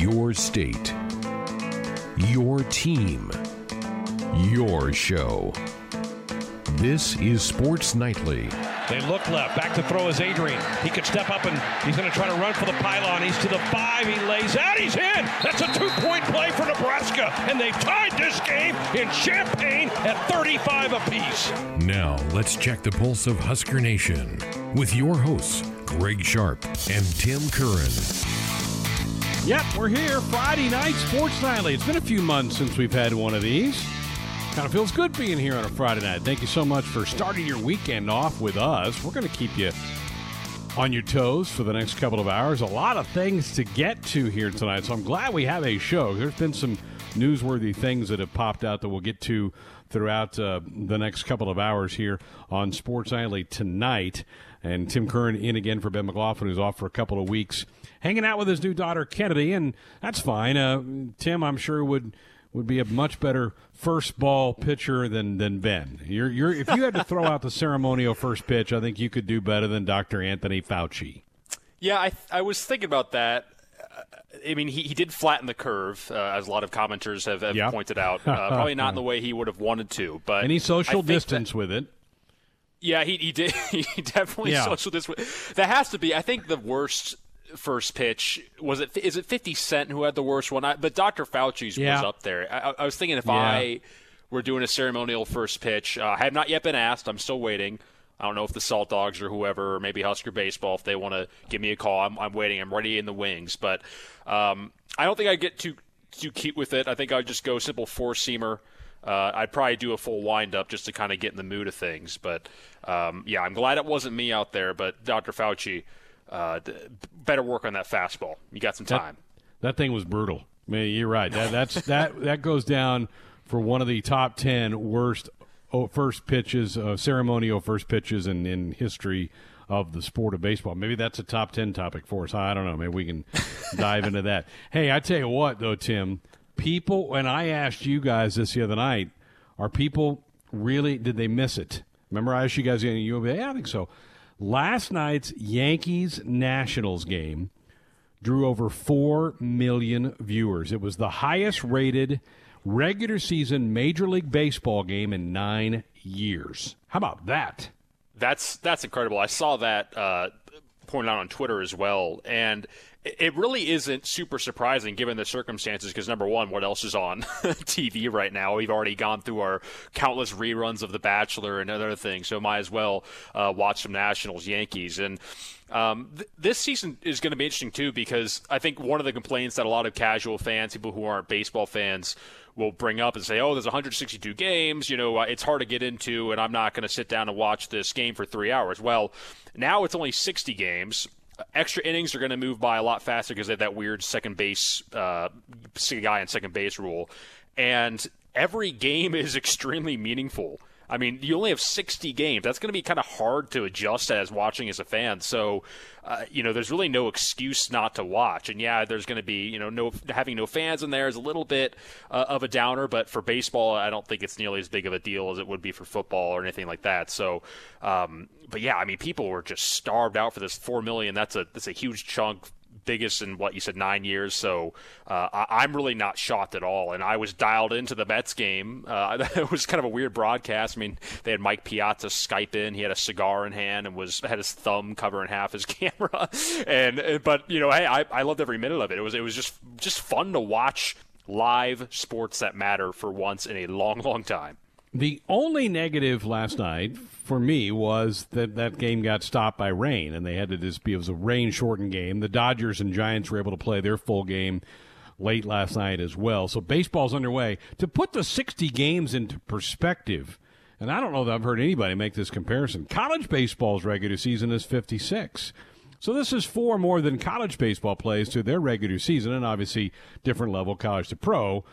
Your state, your team, your show. This is Sports Nightly. They look left. Back to throw is Adrian. He could step up, and he's going to try to run for the pylon. He's to the 5. He lays out. He's in. That's a two-point play for Nebraska. And they've tied this game in Champaign at 35 apiece. Now, let's check the pulse of Husker Nation with your hosts, Greg Sharp and Tim Curran. Yep, we're here. Friday night, Sports Nightly. It's been a few months since we've had one of these. Kind of feels good being here on a Friday night. Thank you so much for starting your weekend off with us. We're going to keep you on your toes for the next couple of hours. A lot of things to get to here tonight, so I'm glad we have a show. There's been some newsworthy things that have popped out that we'll get to throughout the next couple of hours here on Sports Nightly tonight. And Tim Curran in again for Ben McLaughlin, who's off for a couple of weeks, hanging out with his new daughter, Kennedy, and that's fine. Tim, I'm sure, would be a much better first ball pitcher than Ben. If you had to throw out the ceremonial first pitch, I think you could do better than Dr. Anthony Fauci. Yeah, I was thinking about that. I mean, he did flatten the curve, as a lot of commenters have pointed out. Probably not in the way he would have wanted to. But any social distance with it. Yeah, he did. He definitely social distance. That has to be, I think, the worst first pitch. Is it 50 Cent who had the worst one? But Dr. Fauci's was up there. I was thinking if I were doing a ceremonial first pitch, I have not yet been asked. I'm still waiting. I don't know if the Salt Dogs or whoever, or maybe Husker Baseball, if they want to give me a call. I'm waiting. I'm ready in the wings. But I don't think I'd get too cute with it. I think I'd just go simple four-seamer. I'd probably do a full wind-up just to kind of get in the mood of things. But, I'm glad it wasn't me out there. But Dr. Fauci, better work on that fastball. You got some time. That thing was brutal. I mean, you're right. That goes down for one of the top 10 worst first pitches, ceremonial first pitches in history of the sport of baseball. Maybe that's a top 10 topic for us. I don't know. Maybe we can dive into that. Hey, I tell you what, though, Tim, people, and I asked you guys this the other night, are people really, did they miss it? Remember I asked you guys, and you were like, yeah, I think so. Last night's Yankees-Nationals game drew over 4 million viewers. It was the highest-rated regular season Major League Baseball game in 9 years. How about that? That's incredible. I saw that pointed out on Twitter as well, and it really isn't super surprising given the circumstances because, number one, what else is on TV right now? We've already gone through our countless reruns of The Bachelor and other things, so might as well watch some Nationals, Yankees. And this season is going to be interesting, too, because I think one of the complaints that a lot of casual fans, people who aren't baseball fans, will bring up and say, oh, there's 162 games, it's hard to get into, and I'm not going to sit down and watch this game for 3 hours. Well, now it's only 60 games. Extra innings are going to move by a lot faster because they have that weird second base guy on second base rule. And every game is extremely meaningful. I mean, you only have 60 games. That's going to be kind of hard to adjust as watching as a fan. So, there's really no excuse not to watch. And, yeah, there's going to be, having no fans in there is a little bit of a downer. But for baseball, I don't think it's nearly as big of a deal as it would be for football or anything like that. So, people were just starved out for this 4 million. That's a huge chunk. Biggest in, what you said, 9 years. So I'm really not shocked at all. And I was dialed into the Mets game. It was kind of a weird broadcast. I mean, they had Mike Piazza Skype in. He had a cigar in hand and had his thumb covering half his camera. But I loved every minute of it. It was just fun to watch live sports that matter for once in a long, long time. The only negative last night for me was that game got stopped by rain, and they had to it was a rain-shortened game. The Dodgers and Giants were able to play their full game late last night as well. So baseball's underway. To put the 60 games into perspective, and I don't know that I've heard anybody make this comparison, college baseball's regular season is 56. So this is 4 more than college baseball plays to their regular season, and obviously different level college to pro.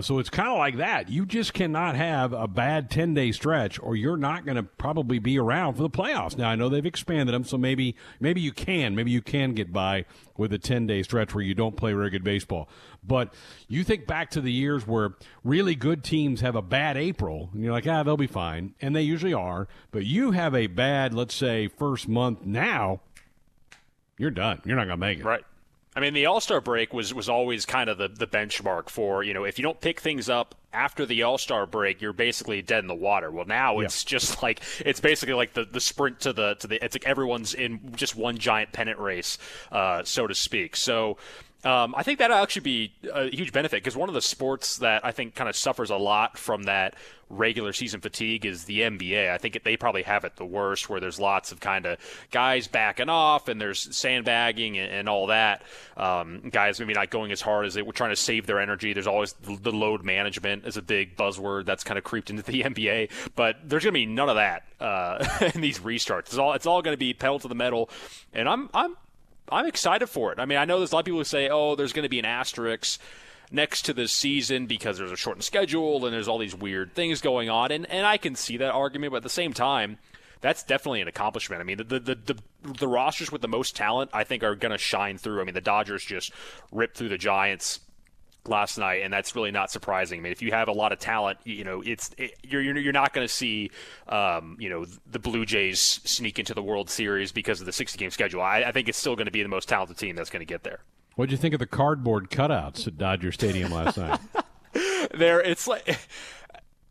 So it's kind of like that. You just cannot have a bad 10-day stretch or you're not going to probably be around for the playoffs. Now, I know they've expanded them, so maybe you can. Maybe you can get by with a 10-day stretch where you don't play very good baseball. But you think back to the years where really good teams have a bad April, and you're like, they'll be fine, and they usually are. But you have a bad, let's say, first month now, you're done. You're not going to make it. Right. I mean, the All-Star break was always kind of the benchmark for, you know, if you don't pick things up after the All-Star break, you're basically dead in the water. Well, now it's just like, it's basically like the sprint to the, it's like everyone's in just one giant pennant race, so to speak. So I think that'll actually be a huge benefit, because one of the sports that I think kind of suffers a lot from that regular season fatigue is the NBA. I think they probably have it the worst, where there's lots of kind of guys backing off and there's sandbagging and all that. Guys maybe not going as hard as they were, trying to save their energy. There's always the load management is a big buzzword that's kind of creeped into the NBA, but there's going to be none of that in these restarts. It's all going to be pedal to the metal, and I'm excited for it. I mean, I know there's a lot of people who say, oh, there's going to be an asterisk next to this season because there's a shortened schedule and there's all these weird things going on. And I can see that argument, but at the same time, that's definitely an accomplishment. I mean, the rosters with the most talent, I think, are going to shine through. I mean, the Dodgers just ripped through the Giants last night, and that's really not surprising. I mean, if you have a lot of talent, you know, you're not going to see, you know, the Blue Jays sneak into the World Series because of the 60-game schedule. I think it's still going to be the most talented team that's going to get there. What did you think of the cardboard cutouts at Dodger Stadium last night? It's like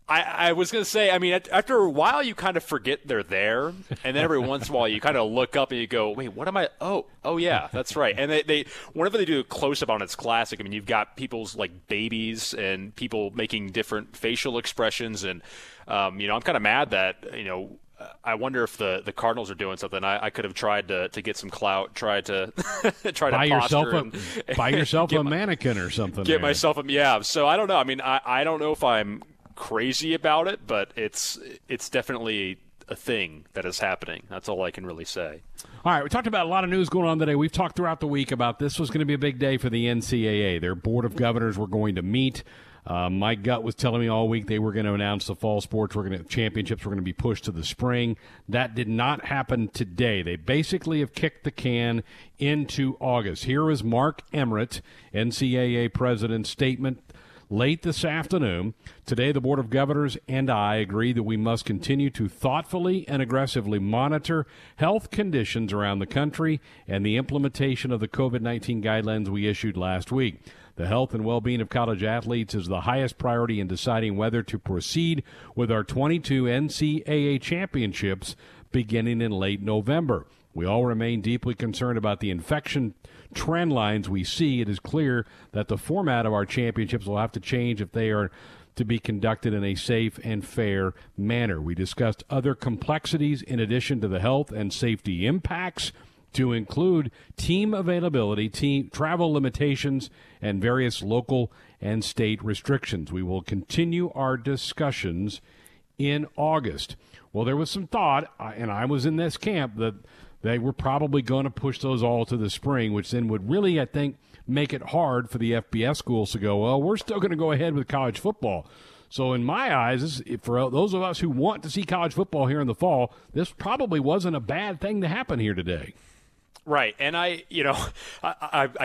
I was going to say, I mean, after a while, you kind of forget they're there, and then every once in a while, you kind of look up and you go, wait, what am I? Oh, yeah, that's right. And they whenever they do a close-up on it, it's classic. I mean, you've got people's, like, babies and people making different facial expressions, and, you know, I'm kind of mad that, you know, I wonder if the Cardinals are doing something. I could have tried to get some clout, try to buy yourself a mannequin or something. Get myself a, yeah. So I don't know. I mean, I don't know if I'm crazy about it, but it's definitely a thing that is happening. That's all I can really say. All right, we talked about a lot of news going on today. We've talked throughout the week about this was going to be a big day for the NCAA. Their board of governors were going to meet. My gut was telling me all week they were going to announce the fall sports. Championships were going to be pushed to the spring. That did not happen today. They basically have kicked the can into August. Here is Mark Emmert, NCAA president's statement late this afternoon. Today, the Board of Governors and I agree that we must continue to thoughtfully and aggressively monitor health conditions around the country and the implementation of the COVID-19 guidelines we issued last week. The health and well-being of college athletes is the highest priority in deciding whether to proceed with our 22 NCAA championships beginning in late November. We all remain deeply concerned about the infection trend lines we see. It is clear that the format of our championships will have to change if they are to be conducted in a safe and fair manner. We discussed other complexities in addition to the health and safety impacts, to include team availability, team travel limitations, and various local and state restrictions. We will continue our discussions in August. Well, there was some thought, and I was in this camp, that they were probably going to push those all to the spring, which then would really, I think, make it hard for the FBS schools to go, well, we're still going to go ahead with college football. So in my eyes, for those of us who want to see college football here in the fall, this probably wasn't a bad thing to happen here today. Right, and I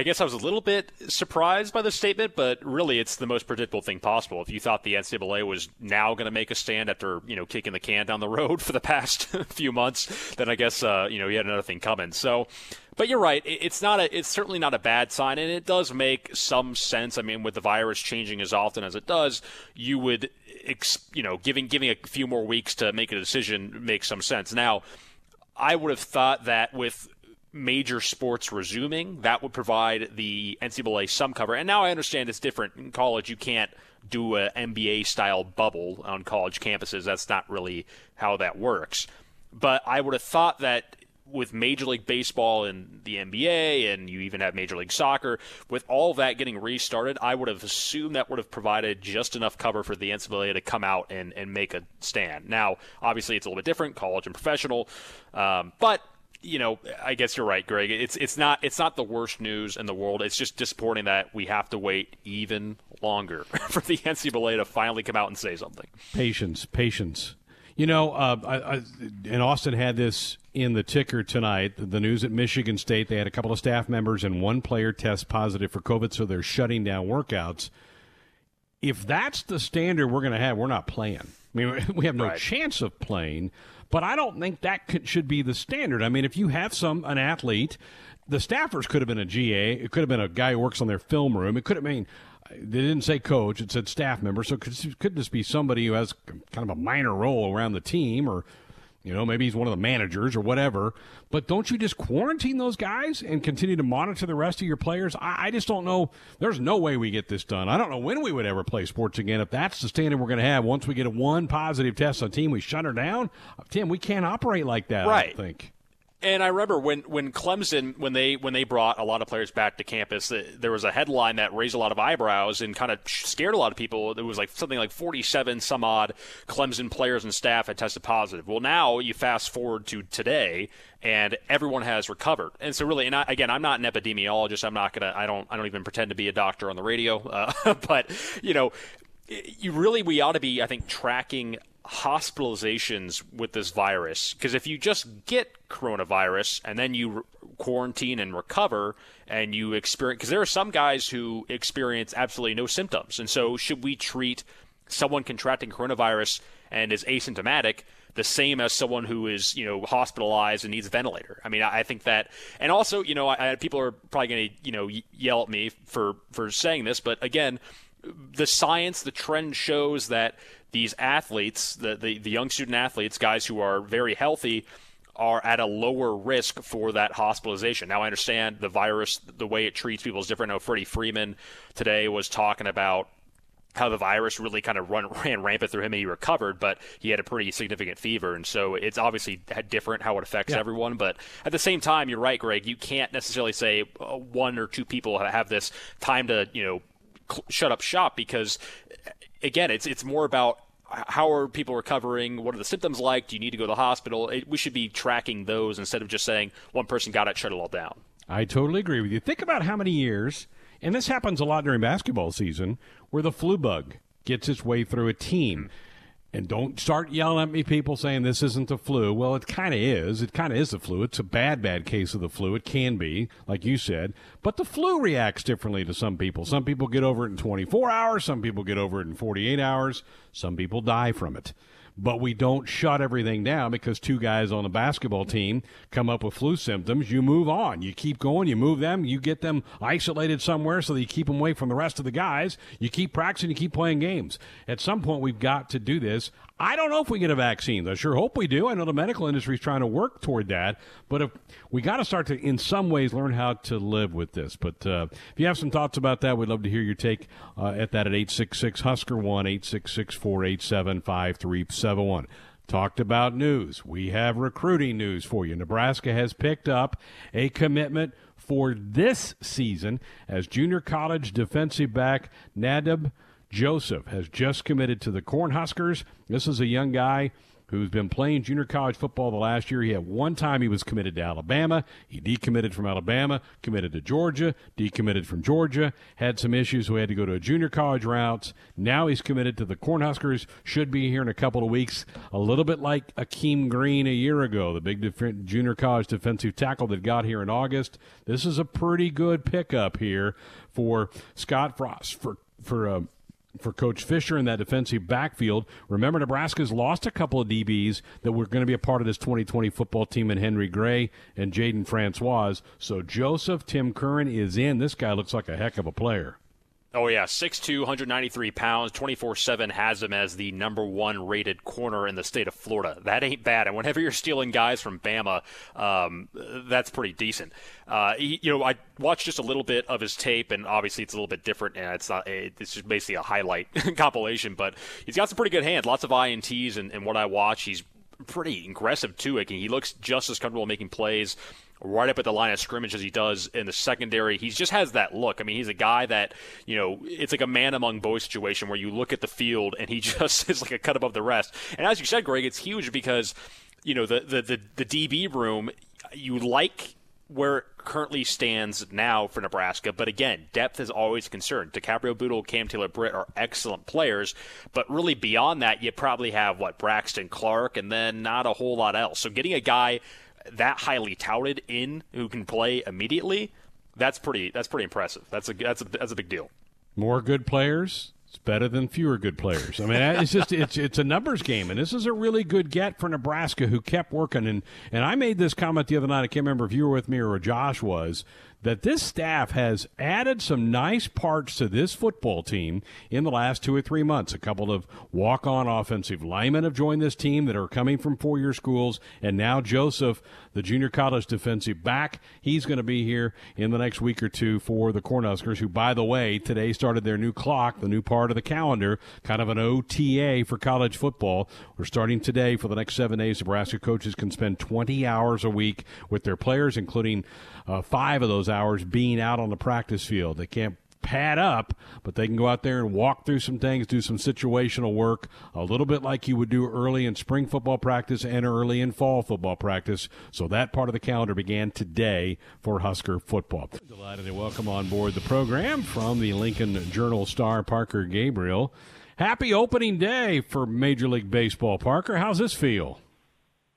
guess I was a little bit surprised by the statement, but really it's the most predictable thing possible. If you thought the NCAA was now going to make a stand after, you know, kicking the can down the road for the past few months, then I guess, you know, you had another thing coming. So, but you're right, it's certainly not a bad sign, and it does make some sense. I mean, with the virus changing as often as it does, you would, you know, giving a few more weeks to make a decision makes some sense. Now, I would have thought that with major sports resuming, that would provide the NCAA some cover. And now I understand it's different. In college, you can't do an NBA-style bubble on college campuses. That's not really how that works. But I would have thought that with Major League Baseball and the NBA, and you even have Major League Soccer, with all that getting restarted, I would have assumed that would have provided just enough cover for the NCAA to come out and make a stand. Now, obviously, it's a little bit different, college and professional, but you know, I guess you're right, Greg. It's not the worst news in the world. It's just disappointing that we have to wait even longer for the NCAA to finally come out and say something. Patience. You know, and Austin had this in the ticker tonight, the news at Michigan State. They had a couple of staff members and one player test positive for COVID, so they're shutting down workouts. If that's the standard we're going to have, we're not playing. I mean, we have no chance of playing. But I don't think that should be the standard. I mean, if you have an athlete the staffers could have been a GA. It could have been a guy who works on their film room. It could have been, they didn't say coach, it said staff member. So could this be somebody who has kind of a minor role around the team, or, you know, maybe he's one of the managers or whatever. But don't you just quarantine those guys and continue to monitor the rest of your players? I just don't know. There's no way we get this done. I don't know when we would ever play sports again. If that's the standard we're going to have, once we get a one positive test on a team, we shut her down. Tim, we can't operate like that, right? I don't think. And I remember when Clemson, when they brought a lot of players back to campus, there was a headline that raised a lot of eyebrows and kind of scared a lot of people. It was like something like 47 some odd Clemson players and staff had tested positive. Well, now you fast forward to today, and everyone has recovered. And so really, and again, I'm not an epidemiologist. I'm not gonna. I don't even pretend to be a doctor on the radio. But you know, you really, we ought to be, I think, tracking hospitalizations with this virus, because if you just get coronavirus and then you quarantine and recover and you experience, because there are some guys who experience absolutely no symptoms, and so should we treat someone contracting coronavirus and is asymptomatic the same as someone who is, you know, hospitalized and needs a ventilator? I mean, I think that, and also, you know, people are probably going to, you know, yell at me for saying this, but again, the science, the trend shows that these athletes, the young student athletes, guys who are very healthy, are at a lower risk for that hospitalization. Now, I understand the virus, the way it treats people is different. I know Freddie Freeman today was talking about how the virus really kind of ran rampant through him, and he recovered, but he had a pretty significant fever. And so it's obviously different how it affects everyone. But at the same time, you're right, Greg, you can't necessarily say one or two people have this time to, you know, shut up shop, because again, it's more about how are people recovering, what are the symptoms like, do you need to go to the hospital? We should be tracking those instead of just saying one person got it, shut it all down. I totally agree with you. Think about how many years, and this happens a lot during basketball season, where the flu bug gets its way through a team. And don't start yelling at me, people, saying this isn't the flu. Well, it kind of is. It kind of is the flu. It's a bad, bad case of the flu. It can be, like you said. But the flu reacts differently to some people. Some people get over it in 24 hours. Some people get over it in 48 hours. Some people die from it. But we don't shut everything down because two guys on a basketball team come up with flu symptoms. You move on. You keep going. You move them. You get them isolated somewhere so that you keep them away from the rest of the guys. You keep practicing. You keep playing games. At some point, we've got to do this. I don't know if we get a vaccine. I sure hope we do. I know the medical industry is trying to work toward that. But if we got to start to, in some ways, learn how to live with this. But if you have some thoughts about that, we'd love to hear your take at that at 866-HUSKER1, 866-487-5371. Talked about news. We have recruiting news for you. Nebraska has picked up a commitment for this season as junior college defensive back Nadab Joseph has just committed to the Cornhuskers. This is a young guy who's been playing junior college football the last year. He had one time he was committed to Alabama. He decommitted from Alabama, committed to Georgia, decommitted from Georgia, had some issues, so he had to go to a junior college route. Now he's committed to the Cornhuskers, should be here in a couple of weeks, a little bit like Akeem Green a year ago, the big junior college defensive tackle that got here in August. This is a pretty good pickup here for Scott Frost, for Coach Fisher in that defensive backfield. Remember, Nebraska's lost a couple of DBs that were going to be a part of this 2020 football team in Henry Gray and Jaden Francois. So Joseph, Tim Curran is in. This guy looks like a heck of a player. Oh, yeah, 6'2", 193 pounds, 24/7 has him as the number one rated corner in the state of Florida. That ain't bad. And whenever you're stealing guys from Bama, that's pretty decent. I watched just a little bit of his tape, and obviously it's a little bit different, and it's just basically a highlight compilation. But he's got some pretty good hands, lots of INTs, and what I watch, he's pretty aggressive too. He looks just as comfortable making plays right up at the line of scrimmage as he does in the secondary. He just has that look. I mean, he's a guy that, you know, it's like a man among boys situation where you look at the field and he just is like a cut above the rest. And as you said, Greg, it's huge because, you know, the DB room, you like where it currently stands now for Nebraska. But again, depth is always a concern. DiCaprio Boodle, Cam Taylor-Britt are excellent players, but really beyond that, you probably have, Braxton Clark and then not a whole lot else. So getting a guy that highly touted in who can play immediately, that's pretty impressive. That's a big deal. More good players It's better than fewer good players. I mean, it's just it's a numbers game, and this is a really good get for Nebraska, who kept working. And I made this comment the other night. I can't remember if you were with me or Josh was, that this staff has added some nice parts to this football team in the last 2 or 3 months. A couple of walk-on offensive linemen have joined this team that are coming from four-year schools, and now Joseph, the junior college defensive back, he's going to be here in the next week or two for the Cornhuskers, who, by the way, today started their new clock, the new part of the calendar, kind of an OTA for college football. We're starting today. For the next 7 days, Nebraska coaches can spend 20 hours a week with their players, including 5 of those hours being out on the practice field. They can't pad up, but they can go out there and walk through some things, do some situational work, a little bit like you would do early in spring football practice and early in fall football practice. So that part of the calendar began today for Husker football. Delighted to welcome on board the program from the Lincoln Journal Star, Parker Gabriel. Happy opening day for Major League Baseball, Parker. How's this feel?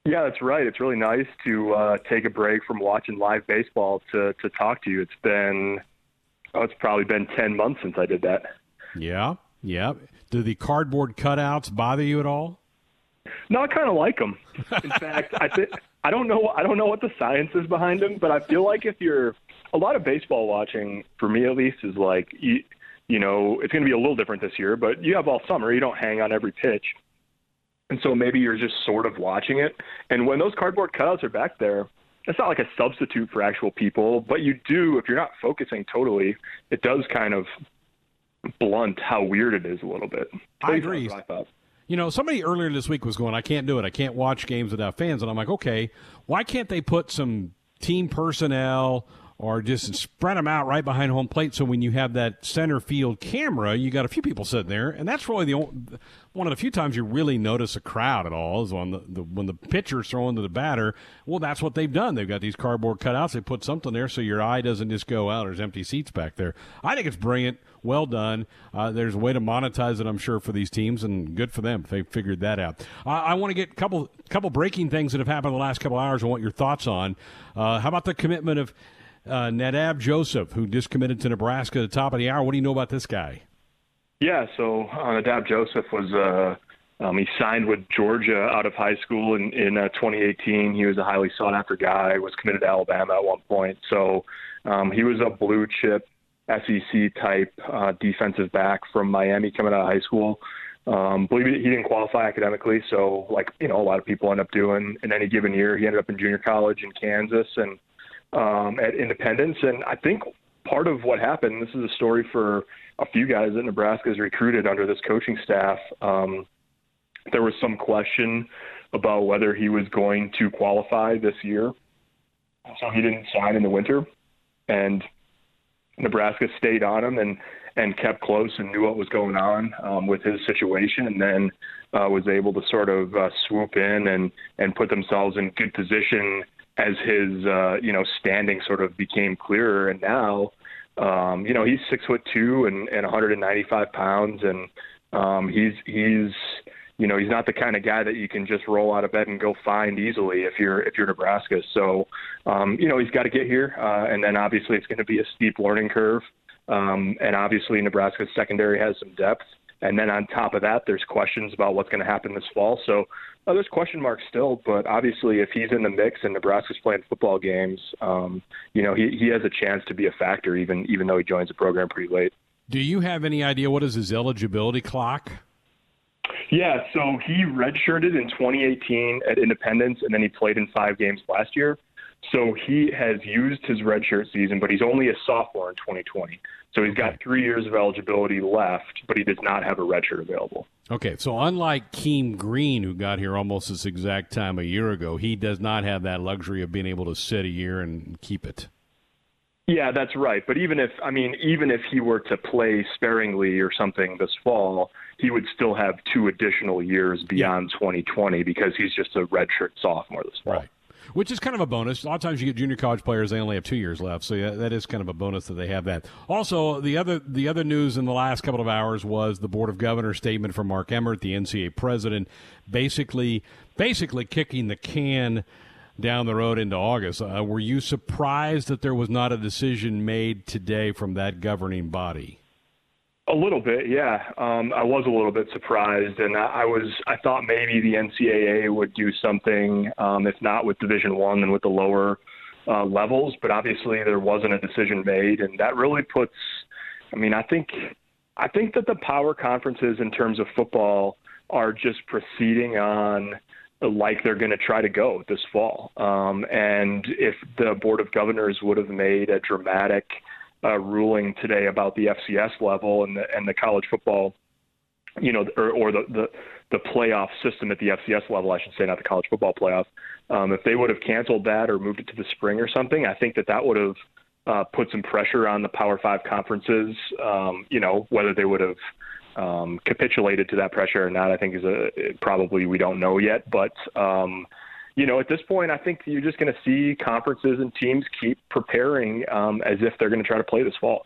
Yeah, that's right. It's really nice to take a break from watching live baseball to talk to you. It's been, it's probably been 10 months since I did that. Yeah, yeah. Do the cardboard cutouts bother you at all? No, I kind of like them. In fact, I don't know what the science is behind them, but I feel like if you're a lot of baseball watching, for me at least, is like you know, it's going to be a little different this year, but you have all summer. You don't hang on every pitch. And so maybe you're just sort of watching it. And when those cardboard cutouts are back there, it's not like a substitute for actual people, but you do, if you're not focusing totally, it does kind of blunt how weird it is a little bit. I agree. You know, somebody earlier this week was going, I can't do it. I can't watch games without fans. And I'm like, okay, why can't they put some team personnel or just spread them out right behind home plate, so when you have that center field camera, you got a few people sitting there, and that's really the only, one of the few times you really notice a crowd at all is on the when the pitcher's throwing to the batter. Well, that's what they've done. They've got these cardboard cutouts. They put something there so your eye doesn't just go out. There's empty seats back there. I think it's brilliant. Well done. There's a way to monetize it, I'm sure, for these teams, and good for them if they figured that out. I want to get a couple breaking things that have happened in the last couple hours and want your thoughts on. How about the commitment of Nadab Joseph, who just committed to Nebraska at the top of the hour? What do you know about this guy? Yeah, so Nadab Joseph was he signed with Georgia out of high school in 2018. He was a highly sought-after guy, was committed to Alabama at one point. So he was a blue-chip, SEC-type defensive back from Miami coming out of high school. Believe it, he didn't qualify academically, so like, you know, a lot of people end up doing in any given year. He ended up in junior college in Kansas and at Independence. And I think part of what happened, this is a story for a few guys that Nebraska has recruited under this coaching staff. There was some question about whether he was going to qualify this year. So he didn't sign in the winter, and Nebraska stayed on him and kept close and knew what was going on with his situation, and then was able to sort of swoop in and put themselves in good position as his, standing sort of became clearer. And now, he's 6'2" and 195 pounds. And he's not the kind of guy that you can just roll out of bed and go find easily if you're Nebraska. So, he's got to get here. And then obviously it's going to be a steep learning curve. And obviously Nebraska's secondary has some depth. And then on top of that, there's questions about what's going to happen this fall. So there's question marks still, but obviously if he's in the mix and Nebraska's playing football games, he has a chance to be a factor even though he joins the program pretty late. Do you have any idea what is his eligibility clock? Yeah, so he redshirted in 2018 at Independence, and then he played in 5 games last year. So he has used his redshirt season, but he's only a sophomore in 2020. So he's got 3 years of eligibility left, but he does not have a redshirt available. Okay, so unlike Akeem Green, who got here almost this exact time a year ago, he does not have that luxury of being able to sit a year and keep it. Yeah, that's right. But even if he were to play sparingly or something this fall, he would still have 2 additional years beyond 2020 because he's just a redshirt sophomore this fall. Right. Which is kind of a bonus. A lot of times you get junior college players, they only have 2 years left, so that is kind of a bonus that they have that. Also, the other news in the last couple of hours was the Board of Governors statement from Mark Emmert, the NCAA president, basically kicking the can down the road into August. Were you surprised that there was not a decision made today from that governing body? A little bit, yeah. I was a little bit surprised, and I thought maybe the NCAA would do something, if not with Division I, then with the lower levels. But obviously, there wasn't a decision made, and that really puts. I mean, I think that the power conferences in terms of football are just proceeding on like they're going to try to go this fall. And if the Board of Governors would have made a dramatic ruling today about the FCS level and the college football, you know, or the playoff system at the FCS level, I should say, not the college football playoff. If they would have canceled that or moved it to the spring or something, I think that would have put some pressure on the Power Five conferences. You know, whether they would have capitulated to that pressure or not, I think probably we don't know yet. But you know, at this point, I think you're just going to see conferences and teams keep preparing as if they're going to try to play this fall.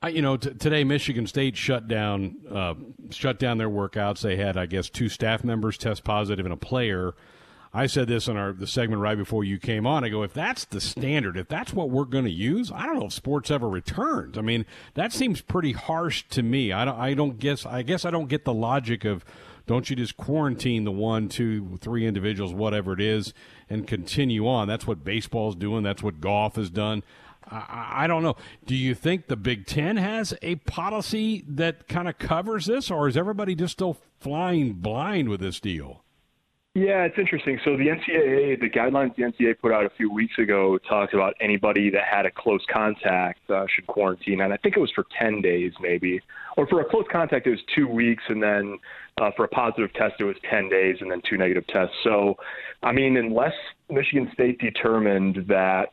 Today Michigan State shut down their workouts. They had, I guess, 2 staff members test positive and a player. I said this on the segment right before you came on. I go, if that's the standard, if that's what we're going to use, I don't know if sports ever returns. I mean, that seems pretty harsh to me. I guess I don't get the logic of, don't you just quarantine the 1, 2, 3 individuals, whatever it is, and continue on? That's what baseball's doing. That's what golf has done. I don't know. Do you think the Big Ten has a policy that kind of covers this, or is everybody just still flying blind with this deal? Yeah, it's interesting. So the guidelines the NCAA put out a few weeks ago talked about anybody that had a close contact should quarantine. And I think it was for 10 days maybe. Or for a close contact, it was 2 weeks. And then for a positive test, it was 10 days and then 2 negative tests. So, I mean, unless Michigan State determined that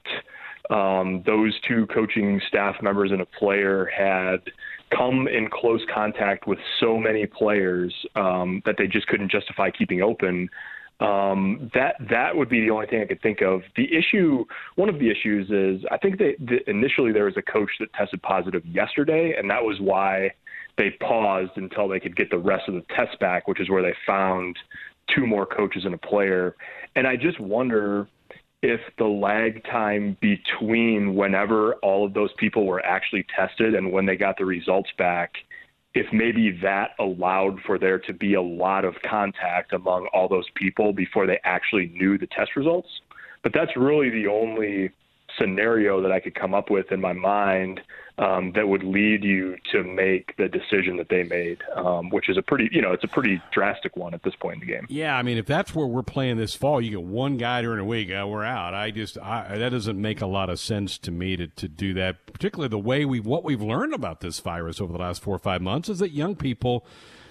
those 2 coaching staff members and a player had come in close contact with so many players that they just couldn't justify keeping open, that would be the only thing I could think of. The issue, one of the issues is, I think that initially there was a coach that tested positive yesterday, and that was why they paused until they could get the rest of the tests back, which is where they found 2 more coaches and a player. And I just wonder if the lag time between whenever all of those people were actually tested and when they got the results back, if maybe that allowed for there to be a lot of contact among all those people before they actually knew the test results. But that's really the only scenario that I could come up with in my mind that would lead you to make the decision that they made, which is a pretty drastic one at this point in the game. Yeah, I mean, if that's where we're playing this fall, you get 1 guy during a week, we're out. That doesn't make a lot of sense to me to do that, particularly the way what we've learned about this virus over the last 4 or 5 months is that young people,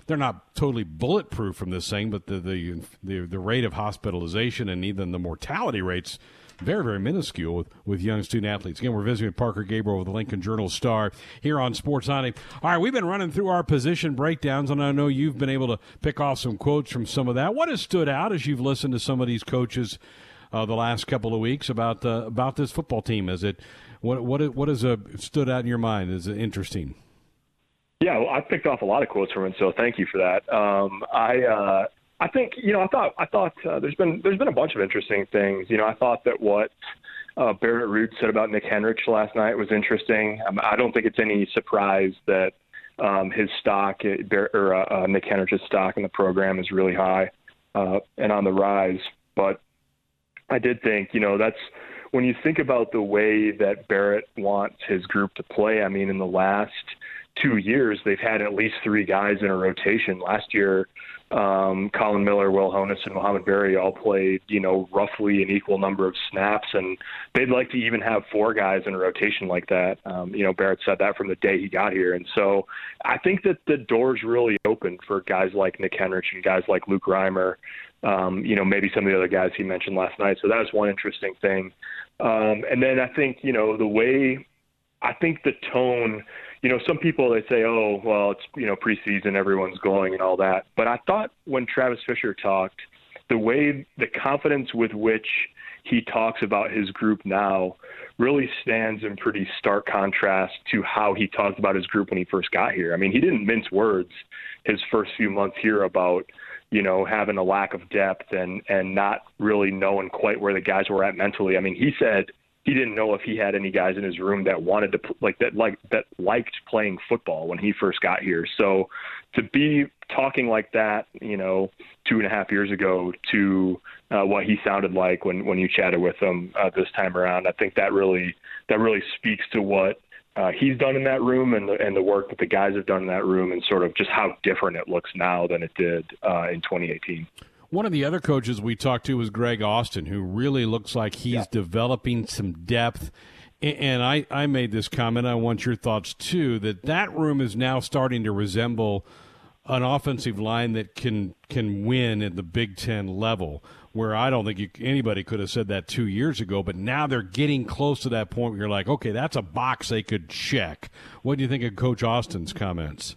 they're not totally bulletproof from this thing, but the rate of hospitalization and even the mortality rates very, very minuscule with young student-athletes. Again, we're visiting with Parker Gabriel with the Lincoln Journal Star here on Sportsonic. All right, we've been running through our position breakdowns, and I know you've been able to pick off some quotes from some of that. What has stood out as you've listened to some of these coaches the last couple of weeks about this football team? Is it what has stood out in your mind? Is it interesting? Yeah, well, I picked off a lot of quotes from it, so thank you for that. I think, you know, I thought there's been a bunch of interesting things. You know, I thought that what Barrett Root said about Nick Henrich last night was interesting. I don't think it's any surprise that his stock, Nick Henrich's stock in the program, is really high and on the rise. But I did think, you know, that's when you think about the way that Barrett wants his group to play. I mean, in the last 2 years, they've had at least 3 guys in a rotation. Last year, Colin Miller, Will Honus, and Mohamed Berry all played, you know, roughly an equal number of snaps, and they'd like to even have 4 guys in a rotation like that. You know, Barrett said that from the day he got here, and so I think that the door's really open for guys like Nick Henrich and guys like Luke Reimer, you know, maybe some of the other guys he mentioned last night, so that was one interesting thing. And then I think, you know, the tone. You know, some people, they say, oh, well, it's, you know, preseason, everyone's going and all that. But I thought when Travis Fisher talked, the confidence with which he talks about his group now really stands in pretty stark contrast to how he talked about his group when he first got here. I mean, he didn't mince words his first few months here about, you know, having a lack of depth and not really knowing quite where the guys were at mentally. I mean, he said he didn't know if he had any guys in his room that wanted to that liked playing football when he first got here. So to be talking like that, 2.5 years ago to what he sounded like when you chatted with him this time around, I think that really speaks to what he's done in that room and the work that the guys have done in that room, and sort of just how different it looks now than it did in 2018. One of the other coaches we talked to was Greg Austin, who really looks like he's developing some depth. And I made this comment, I want your thoughts too, that room is now starting to resemble an offensive line that can win at the Big Ten level, where I don't think anybody could have said that 2 years ago, but now they're getting close to that point where you're like, okay, that's a box they could check. What do you think of Coach Austin's comments?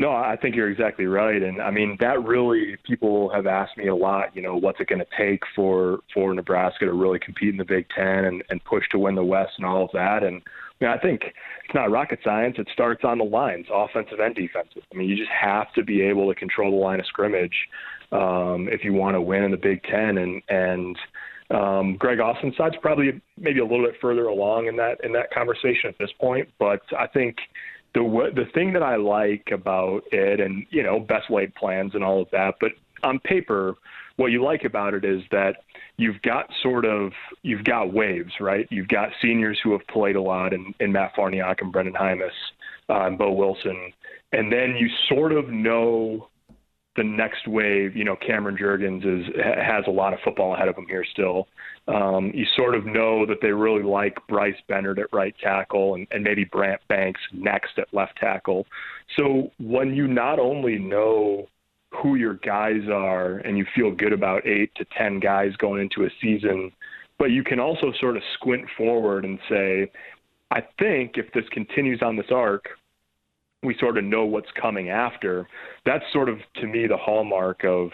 No, I think you're exactly right. And I mean, that really, people have asked me a lot, what's it going to take for Nebraska to really compete in the Big Ten and push to win the West and all of that. And I think it's not rocket science. It starts on the lines, offensive and defensive. I mean, you just have to be able to control the line of scrimmage if you want to win in the Big Ten. And Greg Austin's side's probably maybe a little bit further along in that conversation at this point. But I think the thing that I like about it, and best laid plans and all of that, but on paper, what you like about it is that you've got waves, right? You've got seniors who have played a lot, and Matt Farniok and Brendan Hymas and Bo Wilson, and then you sort of know the next wave. Cameron Jurgens has a lot of football ahead of him here still. You sort of know that they really like Bryce Bennard at right tackle and maybe Brant Banks next at left tackle. So when you not only know who your guys are and you feel good about 8 to 10 guys going into a season, but you can also sort of squint forward and say, I think if this continues on this arc, we sort of know what's coming after. That's sort of, to me, the hallmark of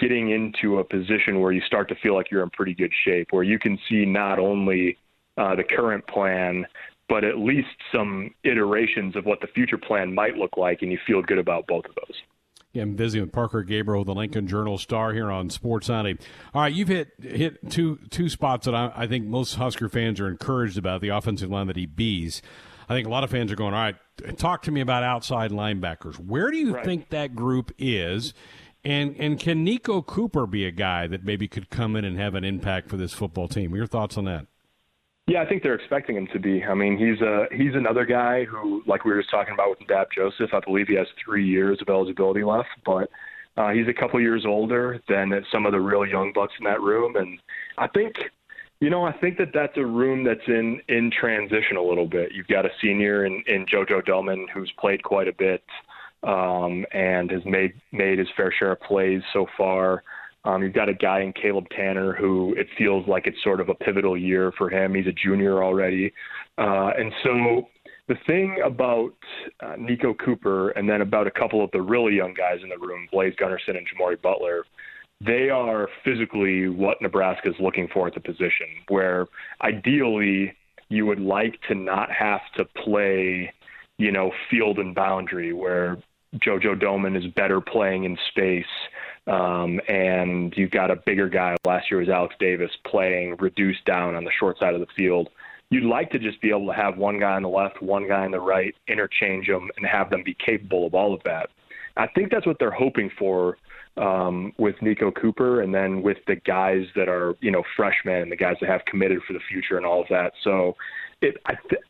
getting into a position where you start to feel like you're in pretty good shape, where you can see not only the current plan, but at least some iterations of what the future plan might look like, and you feel good about both of those. Yeah, I'm busy with Parker Gabriel, the Lincoln Journal Star, here on Sports Sunday. All right, you've hit two spots that I think most Husker fans are encouraged about, the offensive line that he bees. I think a lot of fans are going, all right, talk to me about outside linebackers. Where do you think that group is? And can Nico Cooper be a guy that maybe could come in and have an impact for this football team? Your thoughts on that? Yeah, I think they're expecting him to be. I mean, he's another guy who, like we were just talking about with Nadab Joseph, I believe he has 3 years of eligibility left, but he's a couple years older than some of the real young bucks in that room. And I think – I think that's a room that's in transition a little bit. You've got a senior in JoJo Dellman who's played quite a bit and has made his fair share of plays so far. You've got a guy in Caleb Tanner who it feels like it's sort of a pivotal year for him. He's a junior already. And so the thing about Nico Cooper and then about a couple of the really young guys in the room, Blaze Gunnerson and Jamari Butler, they are physically what Nebraska is looking for at the position, where ideally you would like to not have to play, field and boundary, where JoJo Dellman is better playing in space. And you've got a bigger guy, last year was Alex Davis, playing reduced down on the short side of the field. You'd like to just be able to have one guy on the left, one guy on the right, interchange them, and have them be capable of all of that. I think that's what they're hoping for with Nico Cooper, and then with the guys that are, freshmen and the guys that have committed for the future and all of that. So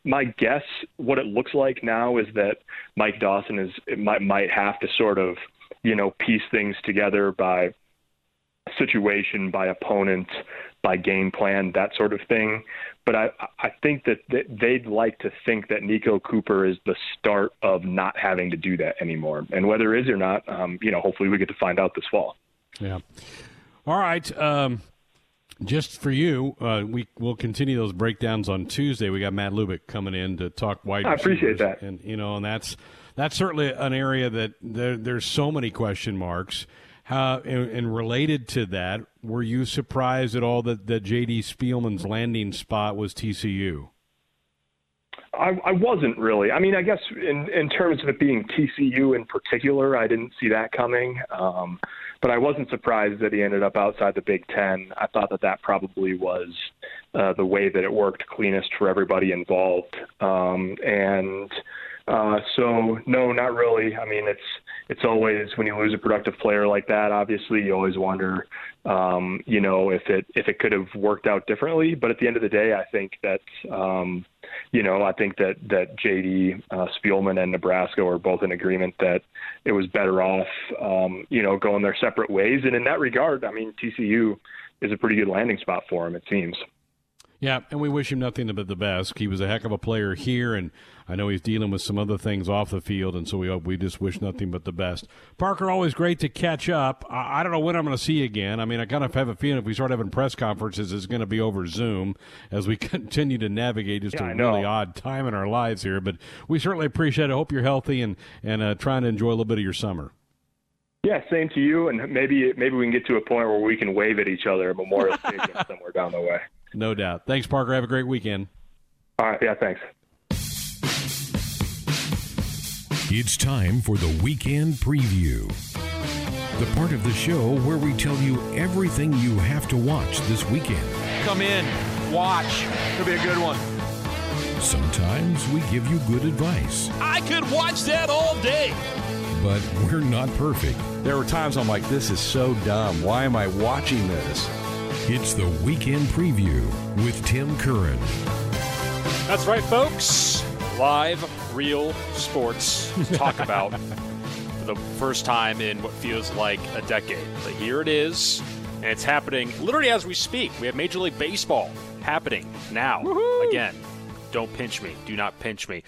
my guess, what it looks like now is that Mike Dawson might have to sort of, piece things together by situation, by opponent, by game plan, that sort of thing. But I think that they'd like to think that Nico Cooper is the start of not having to do that anymore. And whether it is or not, hopefully we get to find out this fall. Yeah. All right. Just for you, we'll continue those breakdowns on Tuesday. We got Matt Lubick coming in to talk wide receivers. I appreciate that. And, and that's certainly an area that there's so many question marks. And related to that, were you surprised at all that J.D. Spielman's landing spot was TCU? I wasn't really. I mean, I guess in terms of it being TCU in particular, I didn't see that coming. But I wasn't surprised that he ended up outside the Big Ten. I thought that that probably was the way that it worked cleanest for everybody involved. So no, not really. I mean, it's always when you lose a productive player like that, obviously you always wonder, if it could have worked out differently. But at the end of the day, I think that, I think that J.D. Spielman and Nebraska were both in agreement that it was better off, going their separate ways. And in that regard, I mean, TCU is a pretty good landing spot for him, it seems. Yeah, and we wish him nothing but the best. He was a heck of a player here, and I know he's dealing with some other things off the field, and so we just wish nothing but the best. Parker, always great to catch up. I don't know when I'm going to see you again. I mean, I kind of have a feeling if we start having press conferences, it's going to be over Zoom as we continue to navigate just a really odd time in our lives here. But we certainly appreciate it. I hope you're healthy and trying to enjoy a little bit of your summer. Yeah, same to you, and maybe we can get to a point where we can wave at each other at Memorial Stadium somewhere down the way. No doubt. Thanks, Parker. Have a great weekend. All right. Yeah, thanks. It's time for the Weekend Preview, the part of the show where we tell you everything you have to watch this weekend. Come in, watch. It'll be a good one. Sometimes we give you good advice. I could watch that all day. But we're not perfect. There were times I'm like, this is so dumb. Why am I watching this? It's the Weekend Preview with Tim Curran. That's right, folks. Live, real sports to talk about for the first time in what feels like a decade. But here it is, and it's happening literally as we speak. We have Major League Baseball happening now. Woo-hoo! Again, don't pinch me. Do not pinch me.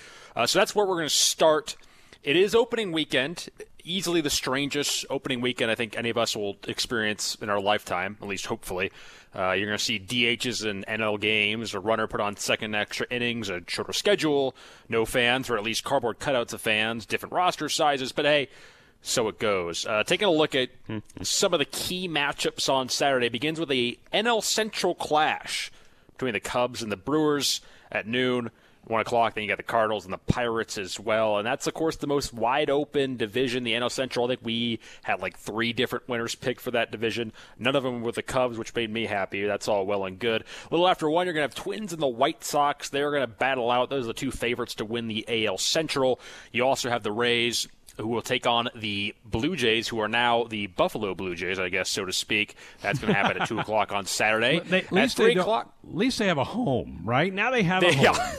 So that's where we're going to start. It is opening weekend. Easily the strangest opening weekend I think any of us will experience in our lifetime, at least hopefully. You're going to see DHs in NL games, a runner put on second extra innings, a shorter schedule, no fans, or at least cardboard cutouts of fans, different roster sizes. But hey, so it goes. Taking a look at some of the key matchups on Saturday begins with a NL Central clash between the Cubs and the Brewers at noon. 1 o'clock, then you got the Cardinals and the Pirates as well. And that's, of course, the most wide-open division, the NL Central. I think we had like three different winners picked for that division. None of them were the Cubs, which made me happy. That's all well and good. A little after one, you're going to have Twins and the White Sox. They're going to battle out. Those are the two favorites to win the AL Central. You also have the Rays, who will take on the Blue Jays, who are now the Buffalo Blue Jays, I guess, so to speak. That's going to happen at 2 o'clock on Saturday. At 3 o'clock. At least they have a home, right? Now they have a home. Yeah.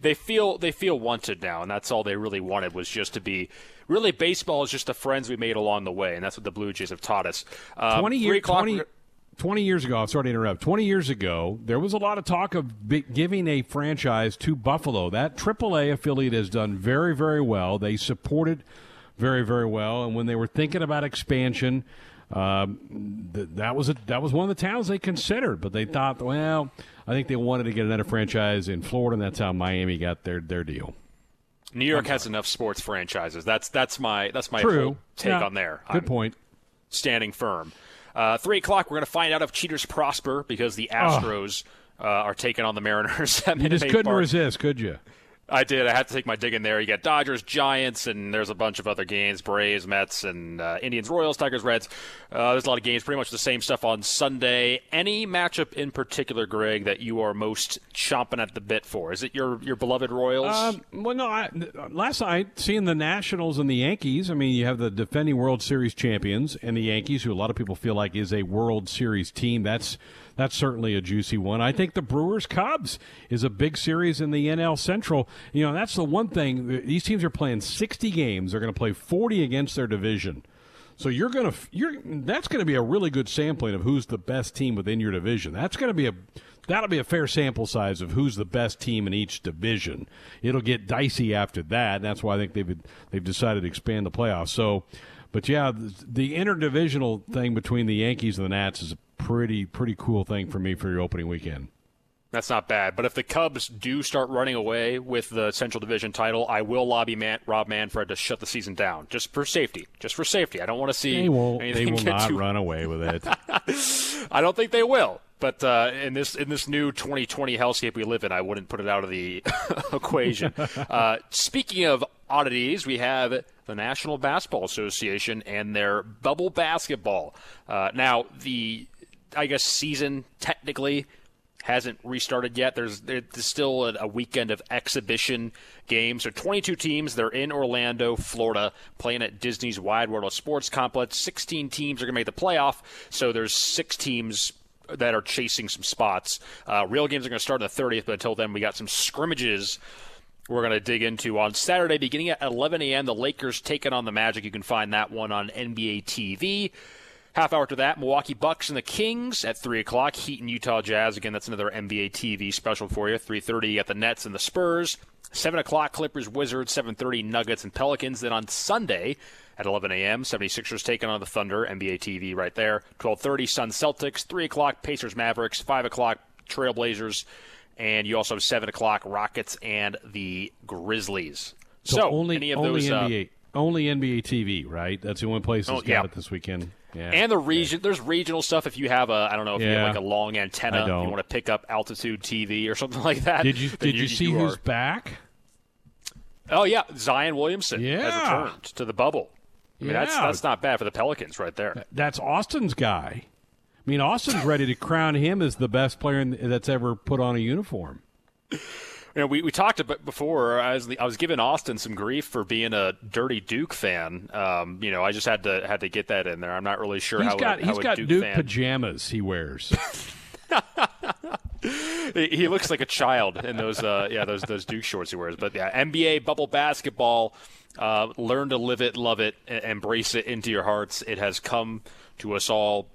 They feel wanted now, and that's all they really wanted was just to be – really, baseball is just the friends we made along the way, and that's what the Blue Jays have taught us. 20 years ago – I'm sorry to interrupt. 20 years ago, there was a lot of talk of giving a franchise to Buffalo. That AAA affiliate has done very, very well. They supported very, very well, and when they were thinking about expansion – that was one of the towns they considered, but they thought, well, I think they wanted to get another franchise in Florida, and that's how Miami got their deal. New York has enough sports franchises. That's my whole take on there. Good point. Standing firm. 3 o'clock, we're going to find out if cheaters prosper because the Astros are taking on the Mariners. You just couldn't resist, could you? I did. I had to take my dig in there. You got Dodgers, Giants, and there's a bunch of other games, Braves, Mets, and Indians, Royals, Tigers, Reds. There's a lot of games, pretty much the same stuff on Sunday. Any matchup in particular, Greg, that you are most chomping at the bit for? Is it your beloved Royals? Last night, seeing the Nationals and the Yankees, I mean, you have the defending World Series champions and the Yankees, who a lot of people feel like is a World Series team. That's certainly a juicy one. I think the Brewers-Cubs is a big series in the NL Central. You know, that's the one thing. These teams are playing 60 games. They're going to play 40 against their division. So that's going to be a really good sampling of who's the best team within your division. That'll be a fair sample size of who's the best team in each division. It'll get dicey after that. And that's why I think they've decided to expand the playoffs. So, but yeah, the interdivisional thing between the Yankees and the Nats is a pretty cool thing for me for your opening weekend. That's not bad. But if the Cubs do start running away with the Central Division title, I will lobby Rob Manfred to shut the season down just for safety. I don't want to see anything. They will not run away with it. I don't think they will. But in this new 2020 hellscape we live in, I wouldn't put it out of the equation. Speaking of oddities, we have the National Basketball Association and their bubble basketball. Now, the, I guess, season technically hasn't restarted yet. There's still a weekend of exhibition games. So 22 teams, they're in Orlando, Florida, playing at Disney's Wide World of Sports Complex. 16 teams are going to make the playoff, so there's 6 teams that are chasing some spots. Real games are going to start on the 30th, but until then we got some scrimmages we're going to dig into. On Saturday, beginning at 11 a.m., the Lakers taking on the Magic. You can find that one on NBA TV. Half hour to that, Milwaukee Bucks and the Kings at 3 o'clock. Heat and Utah Jazz. Again, that's another NBA TV special for you. 3:30 at the Nets and the Spurs. 7 o'clock, Clippers, Wizards. 7:30, Nuggets and Pelicans. Then on Sunday at 11 a.m., 76ers taking on the Thunder. NBA TV right there. 12:30, Suns, Celtics. 3 o'clock, Pacers, Mavericks. 5 o'clock, Trailblazers. And you also have 7 o'clock, Rockets and the Grizzlies. So only, any of those, NBA, only NBA TV, right? That's the only place that's got it this weekend. Yeah, and the region, there's regional stuff. If you have a, I don't know, if you have like a long antenna, you want to pick up altitude TV or something like that. Did you see who's back? Oh yeah, Zion Williamson has returned to the bubble. I mean, that's not bad for the Pelicans right there. That's Austin's guy. I mean, Austin's ready to crown him as the best player that's ever put on a uniform. You know, we talked about before. I was giving Austin some grief for being a dirty Duke fan. You know, I just had to get that in there. I'm not really sure how he's got Duke fan... pajamas he wears. He looks like a child in those Duke shorts he wears. But yeah, NBA bubble basketball. Learn to live it, love it, embrace it into your hearts. It has come to us all,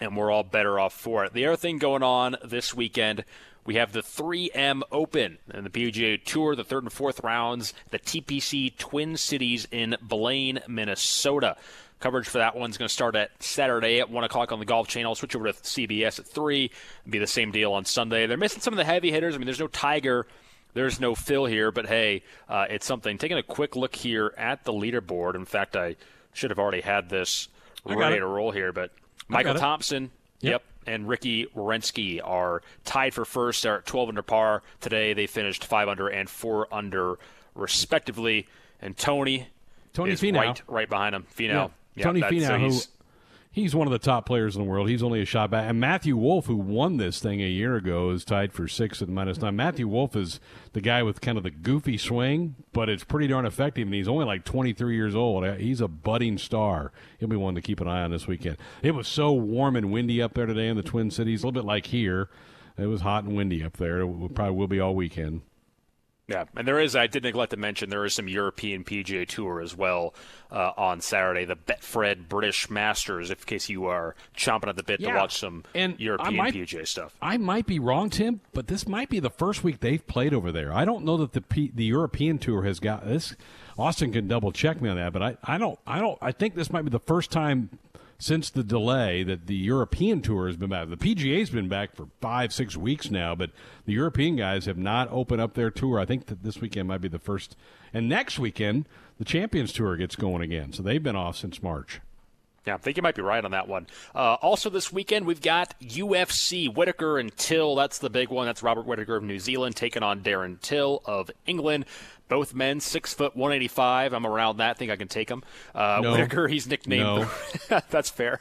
and we're all better off for it. The other thing going on this weekend. We have the 3M Open and the PGA Tour, the third and fourth rounds, the TPC Twin Cities in Blaine, Minnesota. Coverage for that one's going to start at Saturday at 1 o'clock on the Golf Channel. Switch over to CBS at 3. It'll be the same deal on Sunday. They're missing some of the heavy hitters. I mean, there's no Tiger, there's no Phil here, but hey, it's something. Taking a quick look here at the leaderboard. In fact, I should have already had this ready to roll here, but Michael Thompson, yep. And Ricky Wierenski are tied for first. They're at 12 under par. Today they finished 5 under and 4 under, respectively. And Tony is Finau. Right behind him. Finau. Yeah. Yeah, Tony Finau, so he's one of the top players in the world. He's only a shot back. And Matthew Wolff, who won this thing a year ago, is tied for 6th at -9. Matthew Wolff is the guy with kind of the goofy swing, but it's pretty darn effective, and he's only like 23 years old. He's a budding star. He'll be one to keep an eye on this weekend. It was so warm and windy up there today in the Twin Cities, a little bit like here. It was hot and windy up there. It probably will be all weekend. Yeah, and there is, I did neglect to mention, there is some European PGA Tour as well on Saturday, the Betfred British Masters, in case you are chomping at the bit to watch some European PGA stuff. I might be wrong, Tim, but this might be the first week they've played over there. I don't know that the European Tour has got this. Austin can double-check me on that, but I think this might be the first time since the delay that the European Tour has been back. The PGA's been back for 5-6 weeks now, but the European guys have not opened up their tour. I think that this weekend might be the first. And next weekend, the Champions Tour gets going again. So they've been off since March. Yeah, I think you might be right on that one. Also this weekend, we've got UFC, Whittaker and Till. That's the big one. That's Robert Whittaker of New Zealand taking on Darren Till of England. Both men, 6 foot, 185. I'm around that. I think I can take him. Whittaker, he's nicknamed. No. That's fair.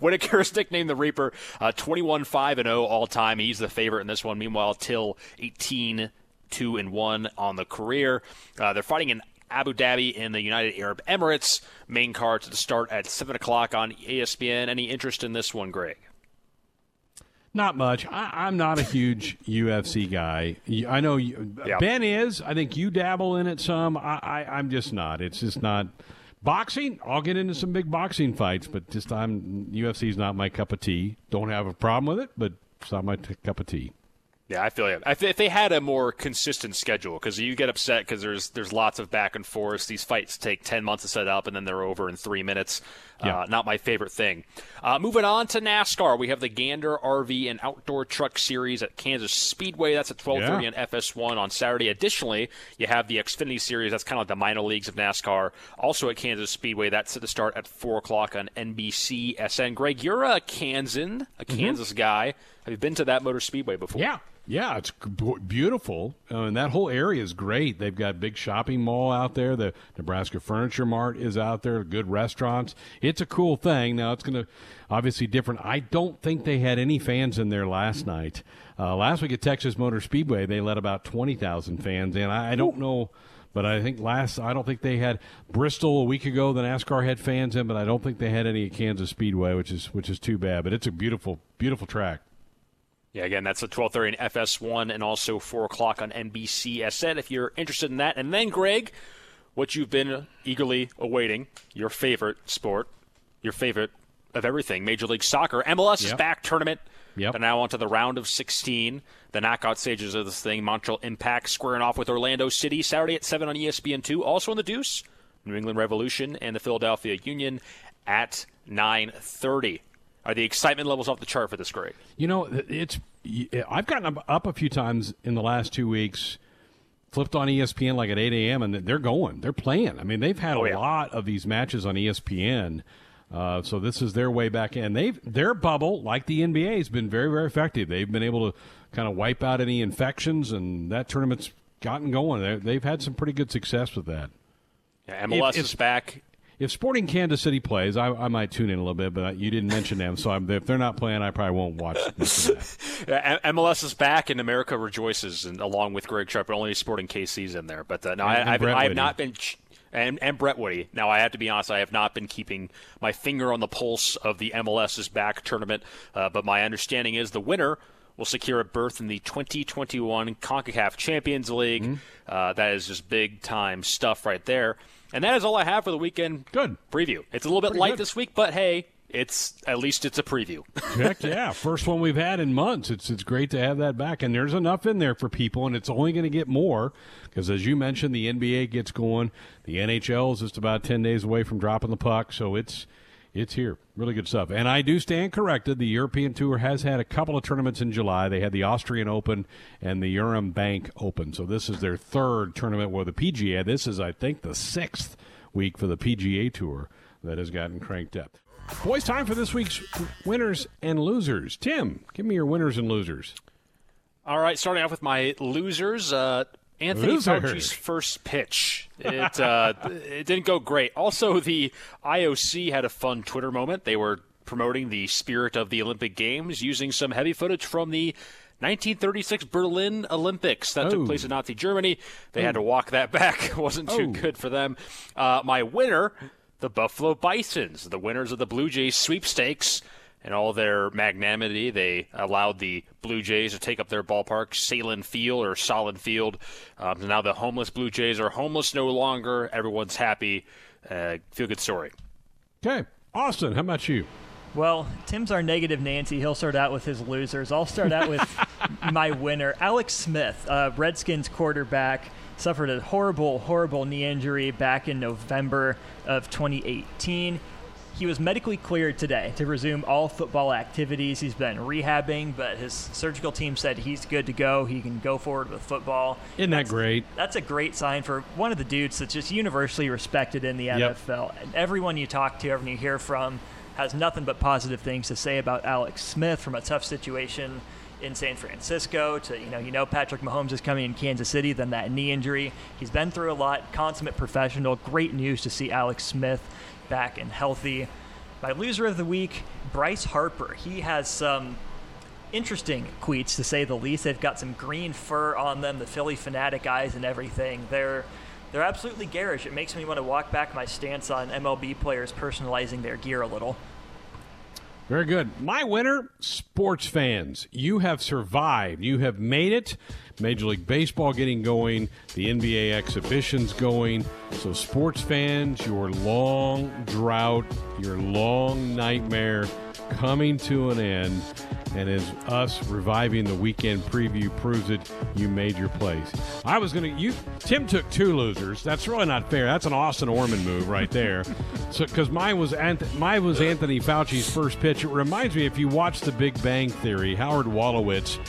Whittaker's nicknamed the Reaper. 21-5-0 all time. He's the favorite in this one. Meanwhile, Till 18-2-1 on the career. They're fighting in Abu Dhabi in the United Arab Emirates. Main card to start at 7 o'clock on ESPN. Any interest in this one, Greg? Not much. I'm not a huge UFC guy. I know Ben is. I think you dabble in it some. I'm just not. It's just not. Boxing, I'll get into some big boxing fights, but just UFC is not my cup of tea. Don't have a problem with it, but it's not my cup of tea. Yeah, I feel you. If they had a more consistent schedule, because you get upset because there's lots of back and forth. These fights take 10 months to set up, and then they're over in 3 minutes. Not my favorite thing. Moving on to NASCAR, we have the Gander RV and Outdoor Truck Series at Kansas Speedway. That's at 12:30 on FS1 on Saturday. Additionally, you have the Xfinity Series. That's kind of like the minor leagues of NASCAR. Also at Kansas Speedway, that's set to start at 4 o'clock on NBCSN. Greg, you're a Kansan, a Kansas guy. Have you been to that motor speedway before? Yeah, it's beautiful, and that whole area is great. They've got a big shopping mall out there. The Nebraska Furniture Mart is out there, good restaurants. It's a cool thing. Now, it's going to obviously different. I don't think they had any fans in there last night. Last week at Texas Motor Speedway, they let about 20,000 fans in. I don't know, but I think I don't think they had Bristol a week ago. The NASCAR had fans in, but I don't think they had any at Kansas Speedway, which is too bad. But it's a beautiful, beautiful track. Yeah, again, that's at 12:30 on FS1 and also 4 o'clock on NBCSN if you're interested in that. And then, Greg, what you've been eagerly awaiting, your favorite sport, your favorite of everything, Major League Soccer. MLS is back, tournament. They're now on to the round of 16, the knockout stages of this thing. Montreal Impact squaring off with Orlando City Saturday at 7 on ESPN2. Also on the Deuce, New England Revolution and the Philadelphia Union at 9:30. Are the excitement levels off the chart for this grade? You know, I've gotten up a few times in the last 2 weeks, flipped on ESPN like at 8 a.m., and they're going. They're playing. I mean, they've had a lot of these matches on ESPN, so this is their way back in. Their bubble, like the NBA, has been very, very effective. They've been able to kind of wipe out any infections, and that tournament's gotten going. They've had some pretty good success with that. Yeah, MLS is back. If Sporting Kansas City plays, I might tune in a little bit, but you didn't mention them, so if they're not playing, I probably won't watch this. MLS is back, and America rejoices, and along with Greg Sharp, only Sporting KC's in there. But no, I have not been – and Brett Woody. Now, I have to be honest, I have not been keeping my finger on the pulse of the MLS is back tournament, but my understanding is the winner – will secure a berth in the 2021 CONCACAF Champions League. Mm-hmm. That is just big-time stuff right there. And that is all I have for the weekend preview. It's a little bit light this week, but hey, at least it's a preview. Heck yeah, first one we've had in months. It's great to have that back, and there's enough in there for people, and it's only going to get more because, as you mentioned, the NBA gets going. The NHL is just about 10 days away from dropping the puck, so it's here. Really good stuff. And I do stand corrected. The European Tour has had a couple of tournaments in July. They had the Austrian Open and the Urim Bank Open. So this is their third tournament where the PGA. This is, I think, the sixth week for the PGA Tour that has gotten cranked up. Boys, time for this week's winners and losers. Tim, give me your winners and losers. All right, starting off with my losers, Anthony Fauci's first pitch. It didn't go great. Also, the IOC had a fun Twitter moment. They were promoting the spirit of the Olympic Games using some heavy footage from the 1936 Berlin Olympics that took place in Nazi Germany. They had to walk that back. It wasn't too good for them. My winner, the Buffalo Bisons, the winners of the Blue Jays sweepstakes. And all their magnanimity, they allowed the Blue Jays to take up their ballpark, Solon Field. Now the homeless Blue Jays are homeless no longer. Everyone's happy. Feel-good story. Okay. Austin, how about you? Well, Tim's our negative Nancy. He'll start out with his losers. I'll start out with my winner. Alex Smith, Redskins quarterback, suffered a horrible, horrible knee injury back in November of 2018. He was medically cleared today to resume all football activities. He's been rehabbing, but his surgical team said he's good to go. He can go forward with football. Isn't that great? That's a great sign for one of the dudes that's just universally respected in the NFL. And everyone you talk to, everyone you hear from, has nothing but positive things to say about Alex Smith, from a tough situation in San Francisco to, Patrick Mahomes is coming in Kansas City, then that knee injury. He's been through a lot, consummate professional. Great news to see Alex Smith back and healthy. My loser of the week, Bryce Harper. He has some interesting cleats, to say the least. They've got some green fur on them, the Philly fanatic eyes and everything. They're absolutely garish. It makes me want to walk back my stance on MLB players personalizing their gear a little. Very good. My winner, sports fans. You have survived. You have made it. Major League Baseball getting going. The NBA exhibition's going. So sports fans, your long drought, your long nightmare coming to an end. And as us reviving the weekend preview proves it, you made your place. Tim took two losers. That's really not fair. That's an Austin Orman move right there. Because mine was Anthony Fauci's first pitch. It reminds me, if you watch The Big Bang Theory, Howard Wolowitz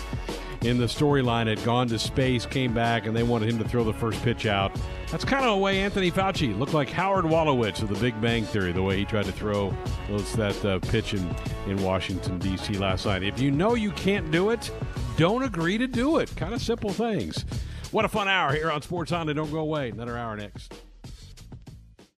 in the storyline had gone to space, came back, and they wanted him to throw the first pitch out. That's kind of the way Anthony Fauci looked like Howard Wolowitz of the Big Bang Theory, the way he tried to throw that pitch in Washington, D.C. last night. If you know you can't do it, don't agree to do it. Kind of simple things. What a fun hour here on Sports Honda. Don't go away. Another hour next.